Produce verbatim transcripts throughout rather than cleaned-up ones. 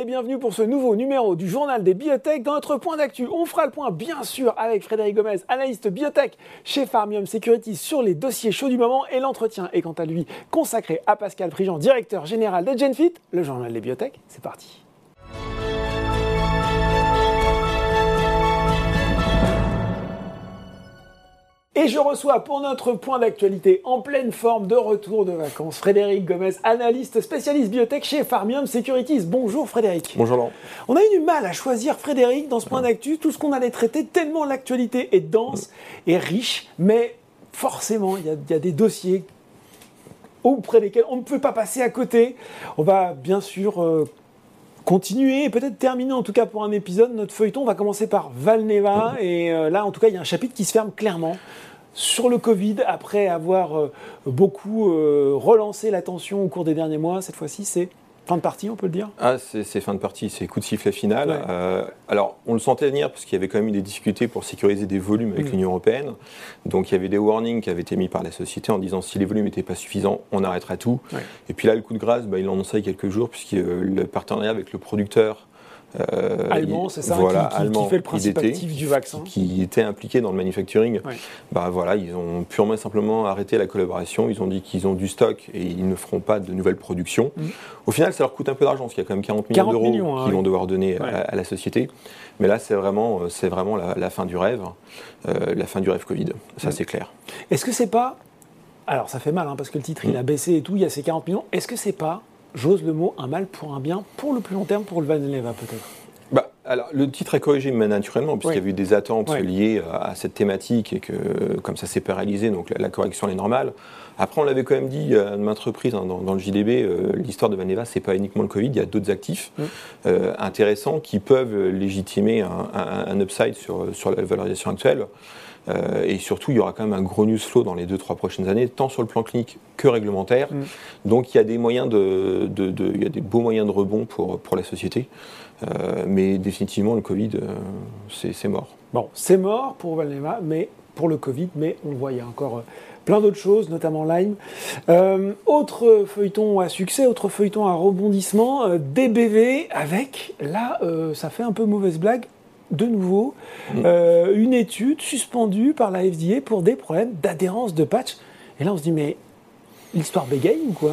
et bienvenue pour ce nouveau numéro du Journal des Biotech. Dans notre point d'actu, on fera le point bien sûr avec Frédéric Gomez, analyste biotech chez Farmium Securities sur les dossiers chauds du moment, et l'entretien est quant à lui consacré à Pascal Prigent, directeur général de Genfit. Le Journal des Biotech, c'est parti. Et je reçois pour notre point d'actualité en pleine forme de retour de vacances Frédéric Gomez, analyste spécialiste biotech chez Farmium Securities. Bonjour Frédéric. Bonjour Laurent. On a eu du mal à choisir Frédéric dans ce point d'actu, tout ce qu'on allait traiter, tellement l'actualité est dense et riche, mais forcément il y, y a des dossiers auprès desquels on ne peut pas passer à côté. On va bien sûr... Euh, continuer et peut-être terminer, en tout cas pour un épisode, notre feuilleton. On va commencer par Valneva, et euh, là en tout cas il y a un chapitre qui se ferme clairement sur le Covid, après avoir euh, beaucoup euh, relancé l'attention au cours des derniers mois. Cette fois-ci c'est fin de partie, on peut le dire. Ah, c'est, c'est fin de partie, c'est coup de sifflet final. Ouais. Euh, alors, on le sentait venir parce qu'il y avait quand même eu des difficultés pour sécuriser des volumes avec mmh. l'Union européenne. Donc, il y avait des warnings qui avaient été mis par la société en disant si les volumes n'étaient pas suffisants, on arrêtera tout. Ouais. Et puis là, le coup de grâce, bah, ils l'ont annoncé il y a quelques jours, puisque euh, le partenariat avec le producteur Euh, allemand, c'est ça, voilà, qui, qui, allemand, qui fait le principe I D T, actif du vaccin, qui, qui était impliqué dans le manufacturing. Ouais. Bah voilà, ils ont purement et simplement arrêté la collaboration. Ils ont dit qu'ils ont du stock et ils ne feront pas de nouvelles productions. Mmh. Au final, ça leur coûte un peu d'argent, parce qu'il y a quand même quarante millions d'euros millions, hein, qu'ils vont devoir donner ouais. à, à la société. Mais là, c'est vraiment, c'est vraiment la, la fin du rêve, euh, la fin du rêve Covid. Ça, mmh. c'est clair. Est-ce que c'est pas, alors ça fait mal, hein, parce que le titre mmh. il a baissé et tout, il y a ces quarante millions. Est-ce que c'est pas, j'ose le mot, un mal pour un bien, pour le plus long terme, pour le Valneva peut-être? Bah, alors, le titre est corrigé, mais naturellement, puisqu'il oui. y a eu des attentes oui. liées à cette thématique et que, comme ça s'est paralysé, donc la, la correction elle est normale. Après, on l'avait quand même dit à maintes reprises hein, dans, dans le J D B, euh, l'histoire de Valneva, c'est pas uniquement le Covid, il y a d'autres actifs oui. euh, intéressants qui peuvent légitimer un, un, un upside sur, sur la valorisation actuelle. Euh, et surtout, il y aura quand même un gros news flow dans les deux trois prochaines années, tant sur le plan clinique que réglementaire. Mmh. Donc, il y a des moyens de, de, de, il y a des beaux moyens de rebond pour, pour la société. Euh, mais définitivement, le Covid, euh, c'est, c'est mort. Bon, c'est mort pour Valneva, mais pour le Covid, mais on le voit, il y a encore plein d'autres choses, notamment Lyme. Euh, autre feuilleton à succès, autre feuilleton à rebondissement, euh, D B V avec, là, euh, ça fait un peu mauvaise blague, de nouveau, euh, une étude suspendue par la F D A pour des problèmes d'adhérence de patch. Et là, on se dit, mais l'histoire bégaye ou quoi?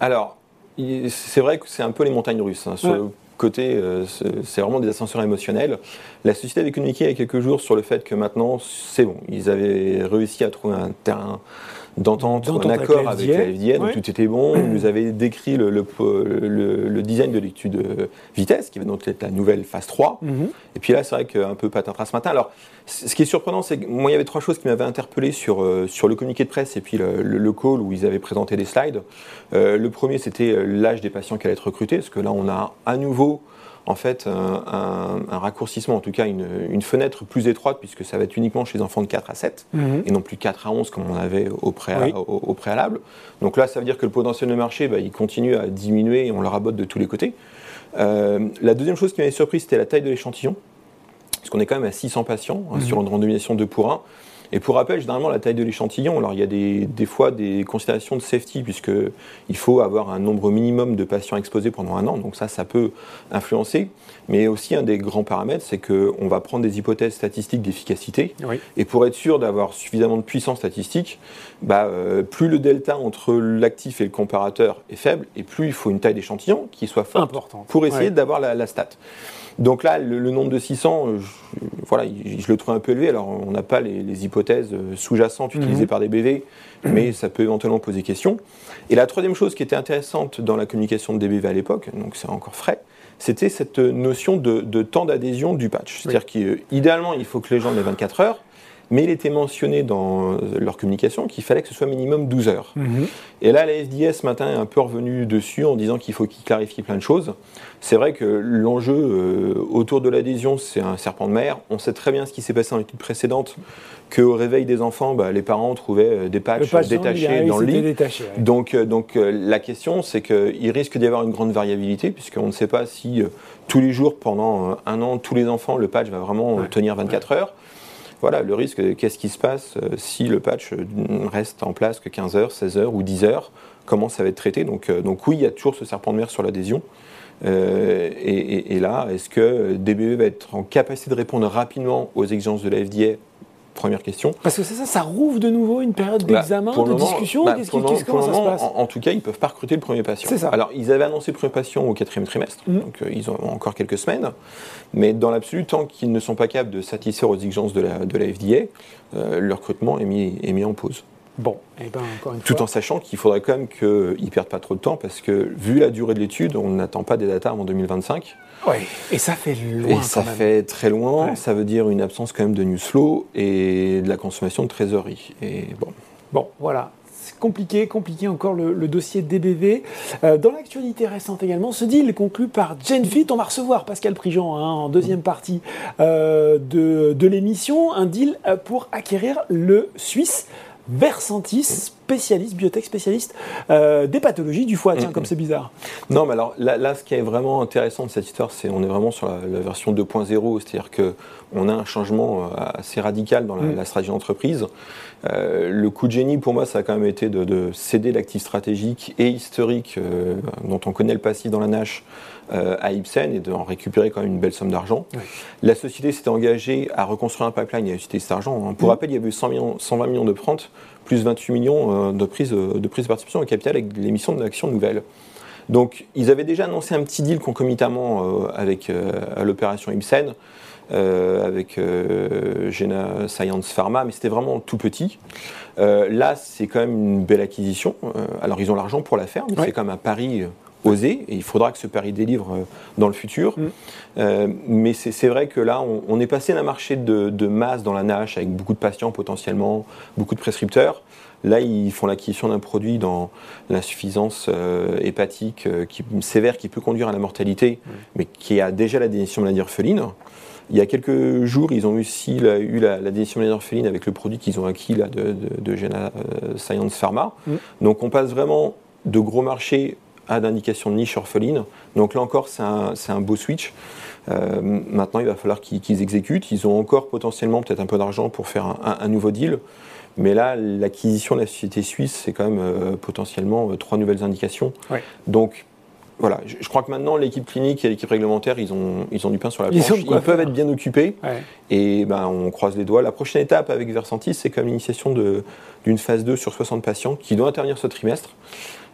Alors, c'est vrai que c'est un peu les montagnes russes. Hein, ce ouais. côté, euh, c'est vraiment des ascenseurs émotionnels. La société avait communiqué il y a quelques jours sur le fait que maintenant, c'est bon. Ils avaient réussi à trouver un terrain d'entente, d'entente un accord avec la F D A, avec la F D A donc ouais. tout était bon. Ils nous avaient décrit le, le, le, le design de l'étude vitesse, qui va donc être la nouvelle phase trois. Mm-hmm. Et puis là, c'est vrai qu'un peu patatras ce matin. Alors, ce qui est surprenant, c'est que moi, il y avait trois choses qui m'avaient interpellé sur, sur le communiqué de presse et puis le, le, le call où ils avaient présenté des slides. Euh, le premier, c'était l'âge des patients qui allaient être recrutés, parce que là, on a à nouveau... en fait, un, un, un raccourcissement, en tout cas une, une fenêtre plus étroite, puisque ça va être uniquement chez les enfants de quatre à sept, mmh. et non plus quatre à onze comme on avait au, pré- oui. au, au préalable. Donc là, ça veut dire que le potentiel de marché, bah, il continue à diminuer et on le rabote de tous les côtés. Euh, la deuxième chose qui m'avait surpris, c'était la taille de l'échantillon, parce qu'on est quand même à six cents patients hein, mmh. sur une randomisation deux pour un. Et pour rappel, généralement, la taille de l'échantillon, alors il y a des, des fois des considérations de safety, puisqu'il faut avoir un nombre minimum de patients exposés pendant un an, donc ça, ça peut influencer. Mais aussi, un des grands paramètres, c'est qu'on va prendre des hypothèses statistiques d'efficacité, oui. et pour être sûr d'avoir suffisamment de puissance statistique, bah, euh, plus le delta entre l'actif et le comparateur est faible, et plus il faut une taille d'échantillon qui soit forte Important. pour essayer ouais. d'avoir la, la stat. Donc là, le, le nombre de six cents, je, voilà, je, je le trouve un peu élevé. Alors, on n'a pas les, les hypothèses sous-jacentes utilisées mmh. par des B V, mais ça peut éventuellement poser question. Et la troisième chose qui était intéressante dans la communication de D B V à l'époque, donc c'est encore frais, c'était cette notion de, de temps d'adhésion du patch. C'est-à-dire oui. qu'idéalement, il faut que les gens aient vingt-quatre heures. Mais il était mentionné dans leur communication qu'il fallait que ce soit minimum douze heures. Mmh. Et là, la F D A ce matin est un peu revenue dessus en disant qu'il faut qu'ils clarifient plein de choses. C'est vrai que l'enjeu euh, autour de l'adhésion, c'est un serpent de mer. On sait très bien ce qui s'est passé dans l'étude précédente, qu'au réveil des enfants, bah, les parents trouvaient des patchs le détachés dans le lit. Détaché, ouais. Donc, euh, donc euh, la question, c'est qu'il risque d'y avoir une grande variabilité, puisqu'on ne sait pas si euh, tous les jours, pendant euh, un an, tous les enfants, le patch va vraiment ouais. tenir vingt-quatre ouais. heures. Voilà, le risque, qu'est-ce qui se passe si le patch reste en place que quinze heures, seize heures ou dix heures? Comment ça va être traité? Donc, euh, donc oui, il y a toujours ce serpent de mer sur l'adhésion. Euh, et, et, et là, est-ce que D B V va être en capacité de répondre rapidement aux exigences de la F D A? Première question. Parce que ça, ça, ça rouvre de nouveau une période d'examen, bah, de moment, discussion bah, qu'est-ce, pour qu'est-ce, pour qu'est-ce, Comment moment, ça se passe en, en tout cas, ils ne peuvent pas recruter le premier patient. C'est ça. Alors, ils avaient annoncé le premier patient au quatrième trimestre, mmh. donc euh, ils ont encore quelques semaines. Mais dans l'absolu, tant qu'ils ne sont pas capables de satisfaire aux exigences de la, de la F D A, euh, le recrutement est mis, est mis en pause. Bon, et ben encore une Tout fois. en sachant qu'il faudrait quand même qu'ils ne perdent pas trop de temps, parce que vu la durée de l'étude, on n'attend pas des datas avant deux mille vingt-cinq. Oui, et ça fait loin. Et ça quand même. fait très loin, ouais. Ça veut dire une absence quand même de news flow et de la consommation de trésorerie. Et bon. Bon, voilà. C'est compliqué, compliqué encore le, le dossier D B V. Euh, dans l'actualité récente également, ce deal conclu par Genfit. On va recevoir Pascal Prigent hein, en deuxième partie euh, de, de l'émission. Un deal pour acquérir le Suisse Versantis, spécialiste, biotech spécialiste euh, des pathologies du foie. Tiens, mmh. comme c'est bizarre. Non, mais alors là, là, ce qui est vraiment intéressant de cette histoire, c'est qu'on est vraiment sur la, la version deux point zéro, c'est-à-dire qu'on a un changement assez radical dans la, mmh. la stratégie d'entreprise. Euh, le coup de génie, pour moi, ça a quand même été de, de céder l'actif stratégique et historique, euh, dont on connaît le passif dans la N A S H, euh, à Ipsen, et d'en récupérer quand même une belle somme d'argent. Oui. La société s'était engagée à reconstruire un pipeline et à utiliser cet argent. Hein. Pour mmh. rappel, il y avait eu cent millions, cent vingt millions de prentes, plus vingt-huit millions de prises de, prise de participation au capital avec l'émission d'actions nouvelles. Donc, ils avaient déjà annoncé un petit deal concomitamment euh, avec euh, à l'opération Ipsen, euh, avec euh, GenoScience Pharma, mais c'était vraiment tout petit. Euh, là, c'est quand même une belle acquisition. Euh, alors, ils ont l'argent pour la faire, mais ouais. c'est quand même un pari osé, et il faudra que ce pari délivre dans le futur. Mm. Euh, mais c'est, c'est vrai que là, on, on est passé d'un marché de, de masse dans la N A S H, avec beaucoup de patients potentiellement, beaucoup de prescripteurs. Là, ils font l'acquisition d'un produit dans l'insuffisance euh, hépatique euh, qui, sévère qui peut conduire à la mortalité, mm. mais qui a déjà la définition de maladie orpheline. Il y a quelques jours, ils ont aussi là, eu la, la définition de maladie orpheline avec le produit qu'ils ont acquis là, de, de, de GenoScience Pharma. Mm. Donc, on passe vraiment de gros marchés à d'indications de niche orpheline. Donc là encore, c'est un, c'est un beau switch. Euh, maintenant, il va falloir qu'ils, qu'ils exécutent. Ils ont encore potentiellement peut-être un peu d'argent pour faire un, un, un nouveau deal. Mais là, l'acquisition de la société suisse, c'est quand même euh, potentiellement euh, trois nouvelles indications. Ouais. Donc voilà, je, je crois que maintenant, l'équipe clinique et l'équipe réglementaire, ils ont, ils ont du pain sur la planche. Ils, ils peuvent être bien occupés. Ouais. Et ben, on croise les doigts. La prochaine étape avec Versantis, c'est quand même l'initiation de, d'une phase deux sur soixante patients qui doit intervenir ce trimestre.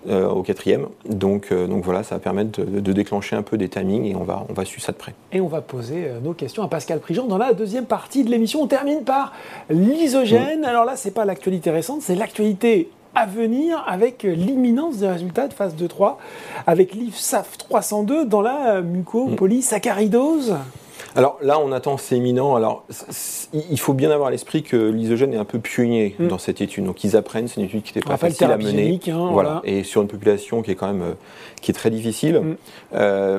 Euh, au quatrième, donc, euh, donc voilà, ça va permettre de, de déclencher un peu des timings et on va, on va suivre ça de près. Et on va poser euh, nos questions à Pascal Prigent dans la deuxième partie de l'émission. On termine par l'isogène. Mmh. Alors là, c'est pas l'actualité récente, c'est l'actualité à venir avec l'imminence des résultats de phase deux trois avec l'I F S A F trois cent deux dans la euh, mucopolysaccharidose. Mmh. Alors là, on attend, c'est imminent. Alors, c- c- il faut bien avoir à l'esprit que l'isogène est un peu pionnier mmh. dans cette étude. Donc, ils apprennent, c'est une étude qui n'était pas facile à mener. Hein, voilà. Voilà. Et sur une population qui est quand même euh, qui est très difficile. Mmh. Euh,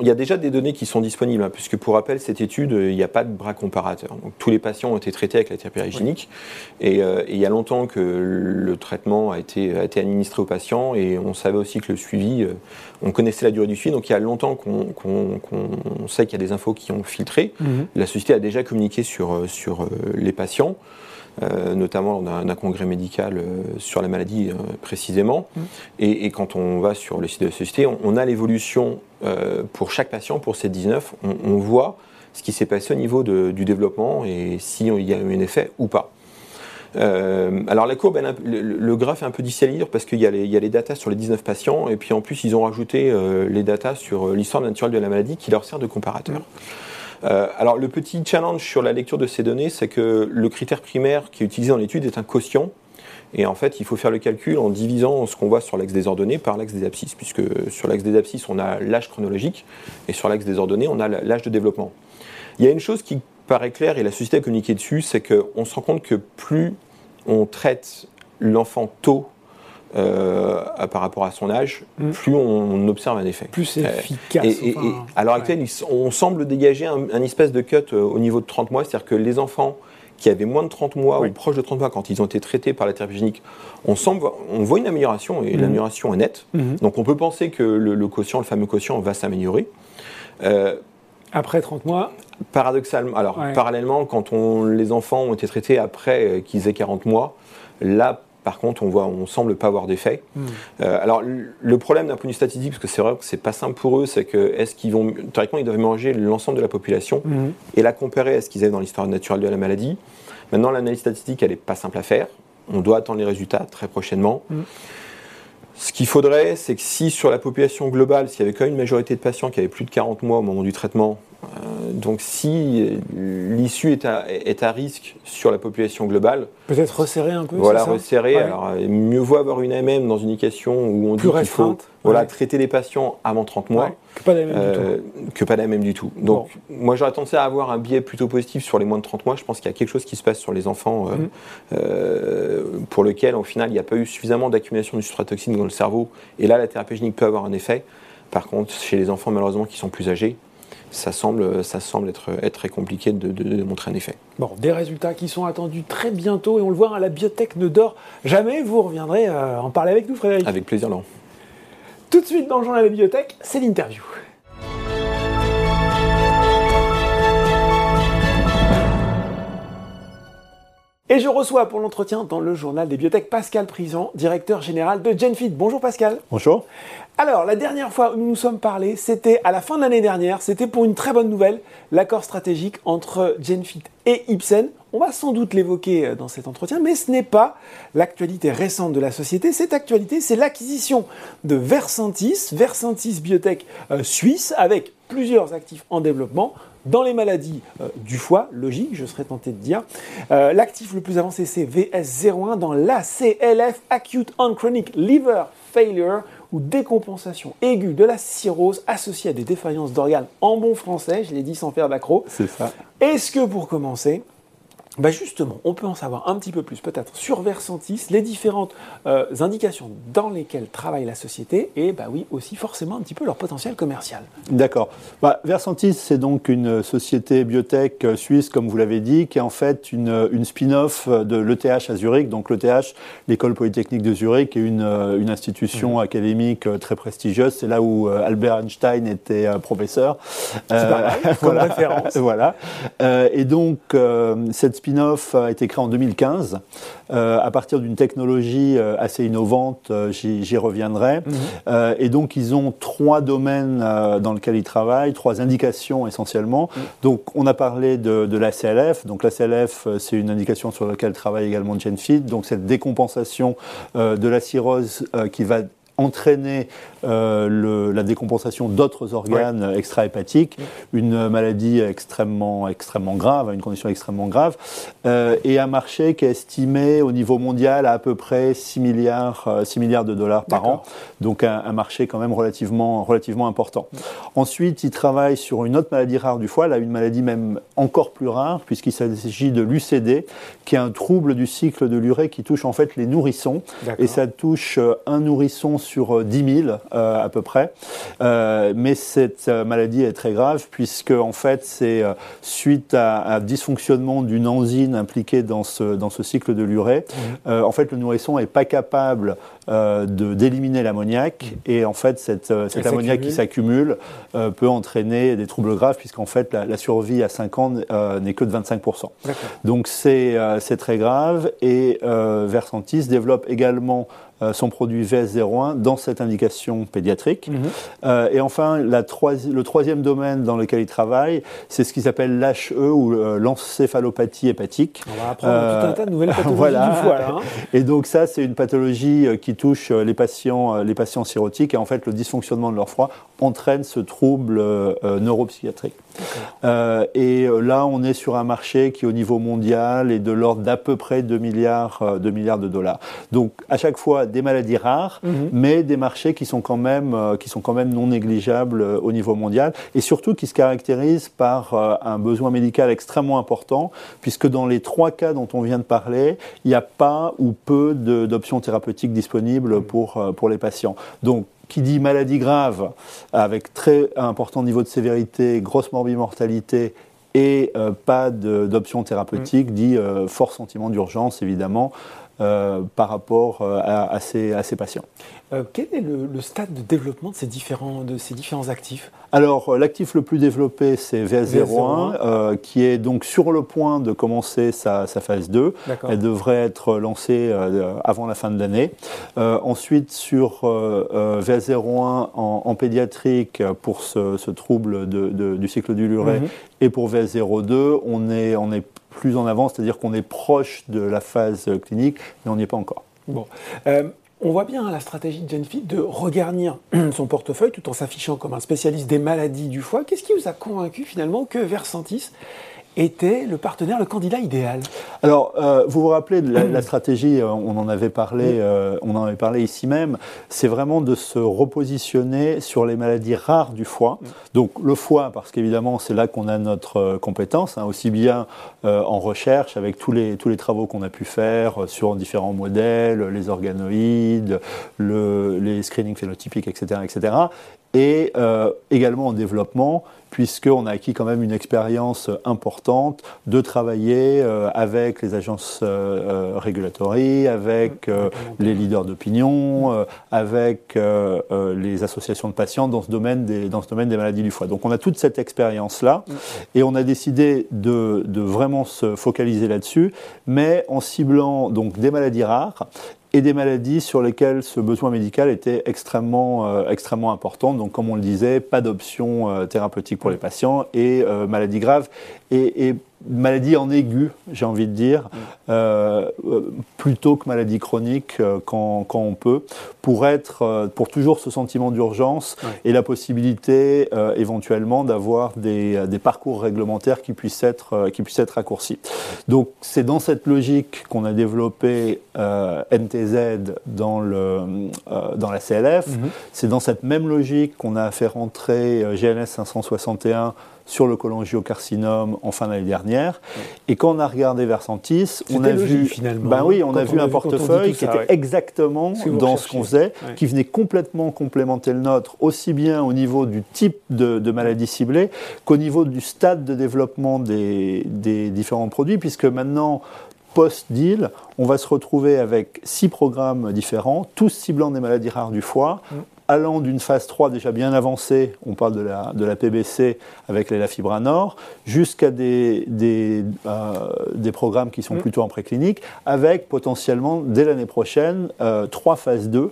Il y a déjà des données qui sont disponibles, hein, puisque pour rappel, cette étude, il euh, n'y a pas de bras comparateur. Donc, tous les patients ont été traités avec la thérapie allogeneique. Oui. Et il euh, y a longtemps que le traitement a été, a été administré aux patients et on savait aussi que le suivi, euh, on connaissait la durée du suivi. Donc, il y a longtemps qu'on, qu'on, qu'on sait qu'il y a des infos qui ont filtré. Mm-hmm. La société a déjà communiqué sur, sur euh, les patients, euh, notamment lors d'un, d'un congrès médical euh, sur la maladie euh, précisément. Mm-hmm. Et, et quand on va sur le site de la société, on, on a l'évolution Euh, pour chaque patient, pour ces dix-neuf, on, on voit ce qui s'est passé au niveau de, du développement et s'il y a eu un effet ou pas. Euh, alors la courbe, elle, le, le graphe est un peu difficile à lire parce qu'il y a, les, il y a les datas sur les dix-neuf patients et puis en plus ils ont rajouté euh, les datas sur l'histoire naturelle de la maladie qui leur sert de comparateur. Mmh. Euh, alors le petit challenge sur la lecture de ces données, c'est que le critère primaire qui est utilisé dans l'étude est un quotient. Et en fait, il faut faire le calcul en divisant ce qu'on voit sur l'axe des ordonnées par l'axe des abscisses, puisque sur l'axe des abscisses, on a l'âge chronologique, et sur l'axe des ordonnées, on a l'âge de développement. Il y a une chose qui paraît claire, et la société a communiqué dessus, c'est qu'on se rend compte que plus on traite l'enfant tôt euh, par rapport à son âge, mmh. plus on observe un effet. Plus c'est euh, efficace. Et, et, enfin, et à l'heure ouais. actuelle, on semble dégager un, un espèce de cut au niveau de trente mois, c'est-à-dire que les enfants qui avaient moins de trente mois oui. ou proche de trente mois quand ils ont été traités par la thérapie génique, on, on voit une amélioration et mmh. l'amélioration est nette. Mmh. Donc on peut penser que le, le quotient, le fameux quotient, va s'améliorer. Euh, après trente mois Paradoxalement. Alors, ouais. parallèlement, quand on, les enfants ont été traités après qu'ils aient quarante mois, là, Par contre, on voit, on semble pas avoir d'effet. Mmh. Euh, alors, le problème d'un point de vue statistique, parce que c'est vrai que c'est pas simple pour eux, c'est que est-ce qu'ils vont, théoriquement, ils doivent mélanger l'ensemble de la population mmh. et la comparer à ce qu'ils avaient dans l'histoire naturelle de la maladie. Maintenant, l'analyse statistique, elle n'est pas simple à faire. On doit attendre les résultats très prochainement. Mmh. Ce qu'il faudrait, c'est que si sur la population globale, s'il y avait quand même une majorité de patients qui avaient plus de quarante mois au moment du traitement, euh, donc si l'issue est à, est à risque sur la population globale... Peut-être resserrer un peu, voilà, c'est ça ? resserrer. Ouais. Alors, mieux vaut avoir une A M M dans une indication où on plus dit qu'il faut ouais. voilà, traiter les patients avant trente mois ouais. que pas d'A M M euh, du, du tout. Donc, bon. moi, j'aurais tendance à avoir un biais plutôt positif sur les moins de trente mois. Je pense qu'il y a quelque chose qui se passe sur les enfants euh, mmh. euh, pour lequel, au final, il n'y a pas eu suffisamment d'accumulation de sustratoxine dans le cerveau. Et là, la thérapie génique peut avoir un effet. Par contre, chez les enfants, malheureusement, qui sont plus âgés, Ça semble, ça semble être, être très compliqué de, de, de montrer un effet. Bon, des résultats qui sont attendus très bientôt, et on le voit, hein, la biotech ne dort jamais. Vous reviendrez euh, en parler avec nous, Frédéric. Avec plaisir, Laurent. Tout de suite dans le journal de la biotech, c'est l'interview. Et je reçois pour l'entretien dans le journal des biotech Pascal Prigent, directeur général de Genfit. Bonjour Pascal. Bonjour. Alors, la dernière fois où nous nous sommes parlé, c'était à la fin de l'année dernière, c'était pour une très bonne nouvelle, l'accord stratégique entre Genfit et Ipsen. On va sans doute l'évoquer dans cet entretien, mais ce n'est pas l'actualité récente de la société. Cette actualité, c'est l'acquisition de Versantis, Versantis Biotech euh, suisse, avec plusieurs actifs en développement, dans les maladies euh, du foie, logique, je serais tenté de dire. Euh, l'actif le plus avancé, c'est V S zéro un dans l'A C L F, Acute and Chronic Liver Failure, ou décompensation aiguë de la cirrhose associée à des défaillances d'organes en bon français, je l'ai dit sans faire d'accro. C'est ça. Est-ce que pour commencer, bah justement, on peut en savoir un petit peu plus peut-être sur Versantis, les différentes euh, indications dans lesquelles travaille la société et bah oui, aussi forcément un petit peu leur potentiel commercial. D'accord. Bah, Versantis, c'est donc une société biotech suisse, comme vous l'avez dit, qui est en fait une, une spin-off de l'E T H à Zurich. Donc l'E T H, l'école polytechnique de Zurich, est une, une institution mmh. académique très prestigieuse. C'est là où Albert Einstein était professeur. C'est euh, pas mal, comme voilà. référence. Voilà. Euh, et donc, euh, cette spin-off a été créé en deux mille quinze euh, à partir d'une technologie euh, assez innovante, euh, j'y, j'y reviendrai. Mm-hmm. Euh, et donc, ils ont trois domaines euh, dans lesquels ils travaillent, trois indications essentiellement. Mm-hmm. Donc, on a parlé de, de l'A C L F. Donc, l'A C L F, c'est une indication sur laquelle travaille également Genfit. Donc, cette décompensation euh, de la cirrhose euh, qui va entraîner euh, le, la décompensation d'autres organes ouais. extra-hépatiques, ouais. une maladie extrêmement, extrêmement grave, une condition extrêmement grave, euh, et un marché qui est estimé au niveau mondial à à peu près six milliards, six milliards de dollars par D'accord. an, donc un, un marché quand même relativement, relativement important. Ouais. Ensuite, ils travaillent sur une autre maladie rare du foie, là une maladie même encore plus rare, puisqu'il s'agit de l'U C D, qui est un trouble du cycle de l'urée qui touche en fait les nourrissons, D'accord. et ça touche un nourrisson sur dix mille euh, à peu près, euh, mais cette euh, maladie est très grave puisque en fait c'est euh, suite à un dysfonctionnement d'une enzyme impliquée dans ce, dans ce cycle de l'urée, mmh. euh, en fait le nourrisson n'est pas capable euh, de, d'éliminer l'ammoniac et en fait cette, euh, cette ammoniac s'accumule. qui s'accumule euh, peut entraîner des troubles graves puisqu'en fait la, la survie à cinq ans euh, n'est que de vingt-cinq pour cent. D'accord. Donc c'est, euh, c'est très grave et euh, Versantis développe également son produit V S zéro un dans cette indication pédiatrique. Mmh. Euh, et enfin, la trois, le troisième domaine dans lequel il travaille, c'est ce qu'ils appellent l'H E, ou euh, l'encéphalopathie hépatique. On va apprendre euh, tout un tas de nouvelles pathologies voilà. du foie. Hein. Et donc ça, c'est une pathologie qui touche les patients, les patients cirrhotiques, et en fait, le dysfonctionnement de leur foie entraîne ce trouble euh, neuropsychiatrique. Euh, et là, on est sur un marché qui, au niveau mondial, est de l'ordre d'à peu près deux milliards, euh, deux milliards de dollars. Donc, à chaque fois, des maladies rares, mmh. mais des marchés qui sont quand même, euh, qui sont quand même non négligeables euh, au niveau mondial, et surtout qui se caractérisent par euh, un besoin médical extrêmement important, puisque dans les trois cas dont on vient de parler, il n'y a pas ou peu de, d'options thérapeutiques disponibles mmh. pour, euh, pour les patients. Donc, qui dit maladie grave, avec très important niveau de sévérité, grosse morbimortalité et euh, pas de, d'option thérapeutique, mmh. dit euh, fort sentiment d'urgence, évidemment. euh, par rapport à, à, ces, à ces patients. Euh, quel est le, le stade de développement de ces différents, de ces différents actifs? Alors, l'actif le plus développé, c'est V S zéro un, euh, qui est donc sur le point de commencer sa, sa phase deux. Elle devrait être lancée euh, avant la fin de l'année. Euh, ensuite, sur euh, V S zéro un en, en pédiatrique pour ce, ce trouble de, de, du cycle du Luret, mm-hmm. et pour V S zéro deux, on est, on est plus en avant, c'est-à-dire qu'on est proche de la phase clinique, mais on n'y est pas encore. Bon. Euh, on voit bien la stratégie de Genfit de regarnir son portefeuille tout en s'affichant comme un spécialiste des maladies du foie. Qu'est-ce qui vous a convaincu finalement que Versantis était le partenaire, le candidat idéal? Alors, euh, vous vous rappelez de la, la stratégie, euh, on en avait parlé, euh, on en avait parlé ici même. C'est vraiment de se repositionner sur les maladies rares du foie. Donc le foie, parce qu'évidemment c'est là qu'on a notre euh, compétence, hein, aussi bien euh, en recherche avec tous les tous les travaux qu'on a pu faire euh, sur différents modèles, les organoïdes, le, les screenings phénotypiques, et cetera, et cetera. Et euh, également en développement, puisqu'on a acquis quand même une expérience importante de travailler euh, avec les agences euh, régulatories, avec euh, les leaders d'opinion, euh, avec euh, euh, les associations de patients dans ce domaine des, dans ce domaine des maladies du foie. Donc on a toute cette expérience-là, et on a décidé de, de vraiment se focaliser là-dessus, mais en ciblant donc des maladies rares, et des maladies sur lesquelles ce besoin médical était extrêmement, euh, extrêmement important. Donc, comme on le disait, pas d'option euh, thérapeutique pour les patients et euh, maladies graves et, et maladies en aigu, j'ai envie de dire, euh, plutôt que maladies chroniques euh, quand, quand on peut, pour être, euh, pour toujours ce sentiment d'urgence oui. et la possibilité euh, éventuellement d'avoir des, des parcours réglementaires qui puissent être, euh, qui puissent être raccourcis. Donc, c'est dans cette logique qu'on a développé euh, N T Z dans, le, euh, dans la C L F. Mm-hmm. C'est dans cette même logique qu'on a fait rentrer euh, G N S cinq cent soixante et un sur le cholangiocarcinome en fin d'année dernière. Mm-hmm. Et quand on a regardé Versantis, c'était on a logique, vu, finalement, ben oui, on a vu on un vu, portefeuille qui ça, était ouais. exactement ce dans ce qu'on faisait, ouais. qui venait complètement complémenter le nôtre, aussi bien au niveau du type de, de maladie ciblée qu'au niveau du stade de développement des, des différents produits, puisque maintenant, post-deal, on va se retrouver avec six programmes différents, tous ciblant des maladies rares du foie, mmh. allant d'une phase trois déjà bien avancée, on parle de la, de la P B C avec l'elafibranor, jusqu'à des, des, euh, des programmes qui sont mmh. plutôt en préclinique, avec potentiellement, dès l'année prochaine, euh, trois phases deux,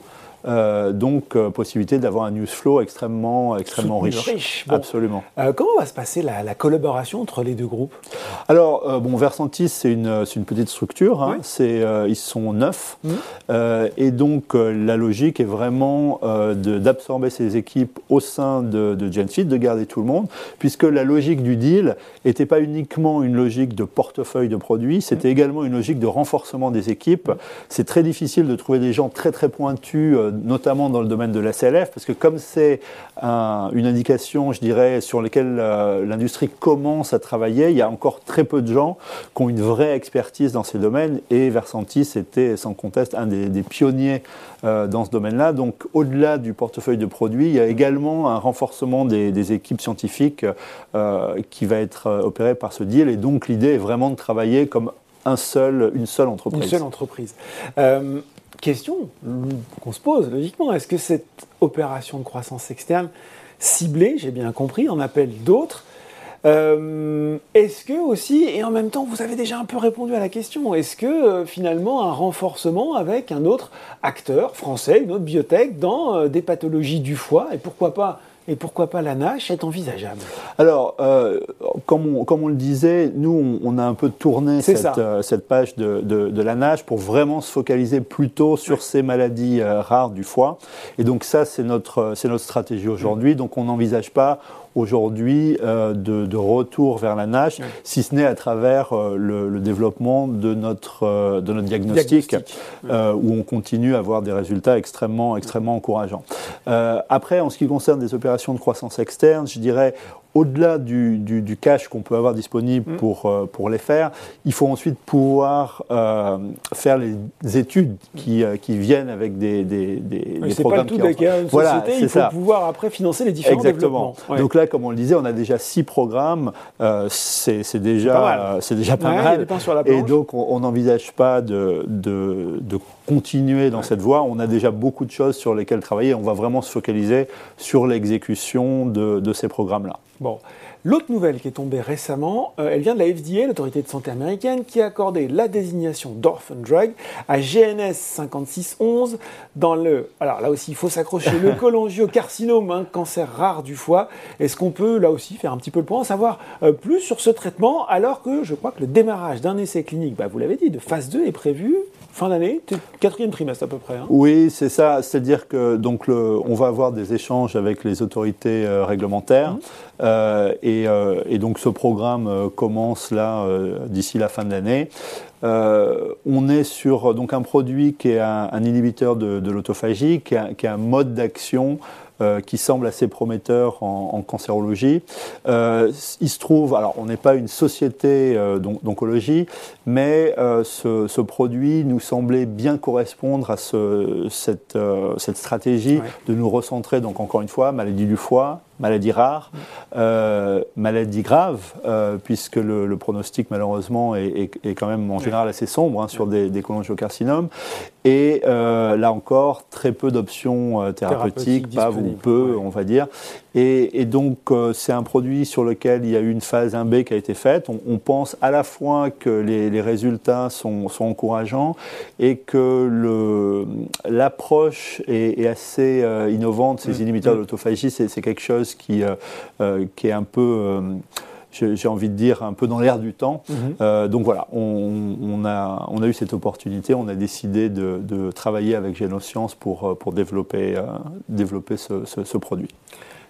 Euh, donc, euh, possibilité d'avoir un news flow extrêmement, extrêmement riche. riche. Bon. Absolument. Euh, comment va se passer la, la collaboration entre les deux groupes? Alors, euh, bon, Versantis, c'est une, c'est une petite structure. Hein. Oui. C'est, euh, ils sont neuf. Mmh. Euh, et donc, euh, la logique est vraiment euh, de, d'absorber ces équipes au sein de, de Genfit, de garder tout le monde, puisque la logique du deal n'était pas uniquement une logique de portefeuille de produits, c'était mmh. également une logique de renforcement des équipes. C'est très difficile de trouver des gens très, très pointus, euh, notamment dans le domaine de la C L F, parce que comme c'est un, une indication, je dirais, sur laquelle euh, l'industrie commence à travailler, il y a encore très peu de gens qui ont une vraie expertise dans ces domaines, et Versantis était sans conteste un des, des pionniers euh, dans ce domaine-là. Donc, au-delà du portefeuille de produits, il y a également un renforcement des, des équipes scientifiques euh, qui va être opéré par ce deal, et donc l'idée est vraiment de travailler comme un seul, une seule entreprise. Une seule entreprise. Euh... Question qu'on se pose logiquement, est-ce que cette opération de croissance externe ciblée, j'ai bien compris, en appelle d'autres, euh, est-ce que aussi, et en même temps vous avez déjà un peu répondu à la question, est-ce que euh, finalement un renforcement avec un autre acteur français, une autre biotech dans euh, des pathologies du foie, et pourquoi pas Et pourquoi pas la N A S H est envisageable? Alors, euh, comme, on, comme on le disait, nous, on, on a un peu tourné cette, euh, cette page de, de, de la N A S H pour vraiment se focaliser plutôt sur oui. ces maladies euh, rares du foie. Et donc ça, c'est notre, c'est notre stratégie aujourd'hui. Oui. Donc on n'envisage pas aujourd'hui euh, de, de retour vers la N A S H, oui. si ce n'est à travers euh, le, le développement de notre, euh, de notre diagnostic, diagnostic. Euh, oui. où on continue à avoir des résultats extrêmement, extrêmement encourageants. Euh, après, en ce qui concerne des opérations de croissance externe, je dirais au-delà du, du, du cash qu'on peut avoir disponible pour, euh, pour les faire, il faut ensuite pouvoir euh, faire les études qui, euh, qui viennent avec des, des, des, oui, des programmes qui entrent. C'est pas le tout d'un cas, une voilà, société, il faut ça. pouvoir après financer les différents Exactement. développements. Ouais. Donc là, comme on le disait, on a déjà six programmes, euh, c'est déjà pas mal. Euh, déjà pas ouais, mal. Sur la et donc, on n'envisage pas de, de, de continuer dans ouais. cette voie. On a déjà beaucoup de choses sur lesquelles travailler. On va vraiment se focaliser sur l'exécution de, de ces programmes-là. Bon. L'autre nouvelle qui est tombée récemment, euh, elle vient de la F D A, l'autorité de santé américaine, qui a accordé la désignation d'orphan drug à G N S cinq six un un dans le... Alors là aussi, il faut s'accrocher, le cholangiocarcinome, un cancer rare du foie. Est-ce qu'on peut là aussi faire un petit peu le point, savoir euh, plus sur ce traitement, alors que je crois que le démarrage d'un essai clinique, bah, vous l'avez dit, de phase deux est prévu fin d'année, quatrième trimestre à peu près. Hein. Oui, c'est ça. C'est-à-dire que donc le, on va avoir des échanges avec les autorités euh, réglementaires. Mmh. Euh, et, euh, et donc ce programme euh, commence là euh, d'ici la fin de l'année. Euh, on est sur donc un produit qui est un, un inhibiteur de, de l'autophagie, qui a, qui a un mode d'action Euh, qui semble assez prometteur en, en cancérologie. Euh, il se trouve, alors on n'est pas une société euh, d'oncologie, mais euh, ce, ce produit nous semblait bien correspondre à ce, cette, euh, cette stratégie ouais. de nous recentrer, donc encore une fois, maladie du foie, maladie rare, euh, maladie grave, euh, puisque le, le pronostic malheureusement est, est, est quand même en général assez sombre hein, sur des, des cholangiocarcinomes. Et euh, là encore, très peu d'options euh, thérapeutiques, Thérapeutique pas ou peu, ouais. on va dire. Et, et donc, euh, c'est un produit sur lequel il y a eu une phase un B qui a été faite. On, on pense à la fois que les, les résultats sont, sont encourageants et que l'approche est, est assez euh, innovante. Ces mmh. inhibiteurs mmh. de l'autophagie, c'est quelque chose Qui, euh, qui est un peu, euh, j'ai envie de dire, un peu dans l'air du temps. Mm-hmm. euh, donc voilà, on, on, a, on a eu cette opportunité, on a décidé de, de travailler avec GenoScience pour, pour développer, euh, développer ce, ce, ce produit.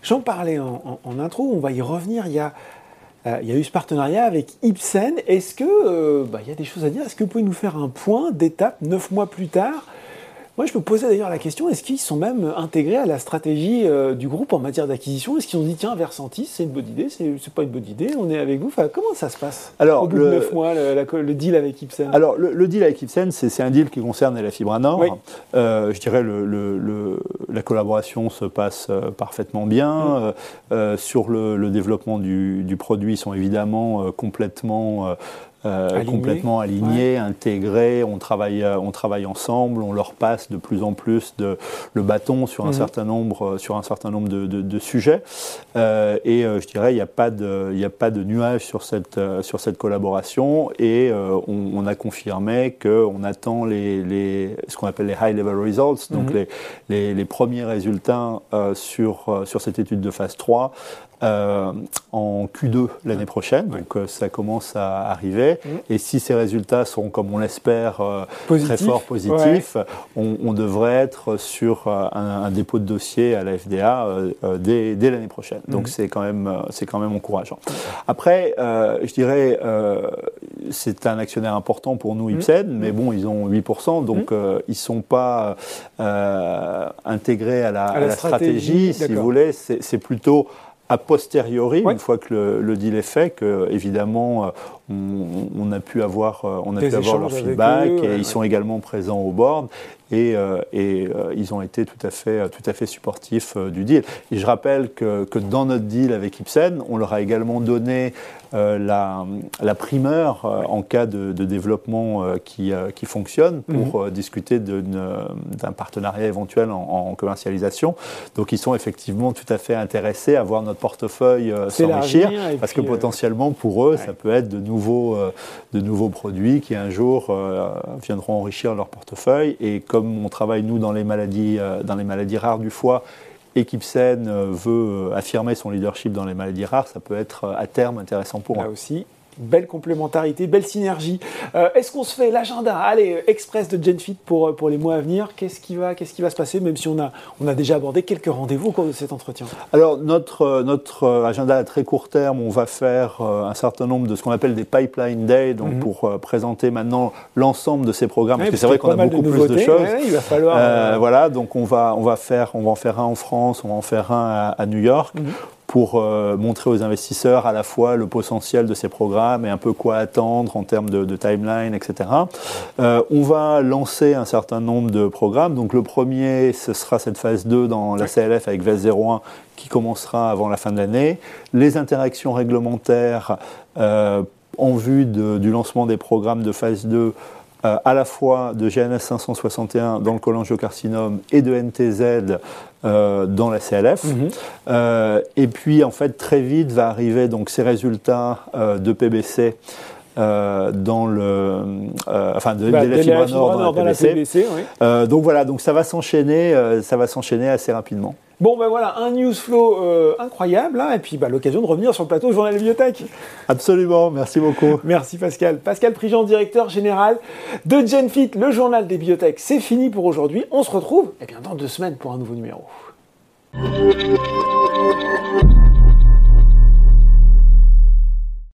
J'en parlais en, en, en intro, on va y revenir, il y a, euh, il y a eu ce partenariat avec Ipsen. Est-ce que, euh, bah, il y a des choses à dire, est-ce que vous pouvez nous faire un point d'étape neuf mois plus tard? Moi, je me posais d'ailleurs la question, est-ce qu'ils sont même intégrés à la stratégie euh, du groupe en matière d'acquisition? Est-ce qu'ils ont dit, tiens, Versantis, c'est une bonne idée, c'est, c'est pas une bonne idée, on est avec vous? Enfin, comment ça se passe? Alors, au bout le, de neuf mois, le, la, le deal avec Ipsen. Alors, le, le deal avec Ipsen, c'est, c'est un deal qui concerne elafibranor. Oui. Euh, je dirais le, le, le, la collaboration se passe parfaitement bien. Mm. Euh, sur le, le développement du, du produit, ils sont évidemment euh, complètement... Euh, Euh, Aligné. complètement alignés, ouais. intégrés, on travaille, on travaille ensemble, on leur passe de plus en plus de, le bâton sur, mmh. un certain nombre, sur un certain nombre de, de, de sujets. Euh, et euh, je dirais, il n'y a pas de, y a pas de nuage sur cette, euh, sur cette collaboration. Et euh, on, on a confirmé qu'on attend les, les, ce qu'on appelle les high-level results, donc mmh. les, les, les premiers résultats euh, sur, euh, sur cette étude de phase trois. Euh, en Q deux l'année prochaine, ouais. donc euh, ça commence à arriver. Mmh. Et si ces résultats sont, comme on l'espère, euh, très fort positifs, ouais. on, on devrait être sur euh, un, un dépôt de dossier à la F D A euh, euh, dès, dès l'année prochaine. Donc mmh. c'est quand même, euh, c'est quand même encourageant. Après, euh, je dirais, euh, c'est un actionnaire important pour nous, Ipsen, mmh. mais bon, ils ont huit pour cent, donc mmh. euh, ils ne sont pas euh, intégrés à la, à la, à la stratégie, stratégie, si vous voulez. C'est, c'est plutôt a posteriori, ouais. une fois que le, le deal est fait, que évidemment on, on a pu avoir, on a pu avoir leur feedback, eux, et ouais, ils ouais. sont également présents au board et, euh, et euh, ils ont été tout à fait, tout à fait supportifs euh, du deal. Et je rappelle que, que dans notre deal avec Ipsen, on leur a également donné euh, la, la primeur euh, ouais. en cas de, de développement euh, qui, euh, qui fonctionne pour mm-hmm. euh, discuter d'un partenariat éventuel en, en commercialisation. Donc ils sont effectivement tout à fait intéressés à voir notre portefeuille euh, s'enrichir, parce que euh... potentiellement pour eux ouais. ça peut être de nouveaux, euh, de nouveaux produits qui un jour euh, viendront enrichir leur portefeuille. Et comme on travaille nous dans les maladies, euh, dans les maladies rares du foie, et qu'Ipsen euh, veut affirmer son leadership dans les maladies rares, ça peut être euh, à terme intéressant pour eux. Là aussi, belle complémentarité, belle synergie. Euh, est-ce qu'on se fait l'agenda, allez, express de Genfit pour, pour les mois à venir? Qu'est-ce qui va, qu'est-ce qui va se passer, même si on a, on a déjà abordé quelques rendez-vous au cours de cet entretien? Alors, notre, notre agenda à très court terme, on va faire un certain nombre de ce qu'on appelle des pipeline days, donc mm-hmm. pour présenter maintenant l'ensemble de ces programmes, ouais, parce, parce que c'est vrai qu'on a beaucoup de plus de choses. Ouais, il va falloir... Euh, euh... Voilà, donc on va, on, va faire, on va en faire un en France, on va en faire un à, à New York. Mm-hmm. pour euh, montrer aux investisseurs à la fois le potentiel de ces programmes et un peu quoi attendre en termes de, de timeline, et cetera. Euh, on va lancer un certain nombre de programmes. Donc le premier, ce sera cette phase deux dans la C L F avec V S zéro un qui commencera avant la fin de l'année. Les interactions réglementaires euh, en vue de, du lancement des programmes de phase deux Euh, à la fois de G N S cinq cent soixante et un dans le cholangiocarcinome et de N T Z euh, dans la C L F. Mm-hmm. euh, et puis, en fait, très vite va arriver donc, ces résultats euh, de P B C, euh, dans le, euh, enfin, de, bah, de elafibranor dans, dans la P B C. P B C oui. euh, donc voilà, donc, ça va s'enchaîner, euh, ça va s'enchaîner assez rapidement. Bon, ben voilà, un news flow euh, incroyable, hein, et puis bah, l'occasion de revenir sur le plateau Journal de la Biotech. Absolument, merci beaucoup. Merci Pascal. Pascal Prigent, directeur général de Genfit, le journal des biotech. C'est fini pour aujourd'hui. On se retrouve eh bien, dans deux semaines pour un nouveau numéro.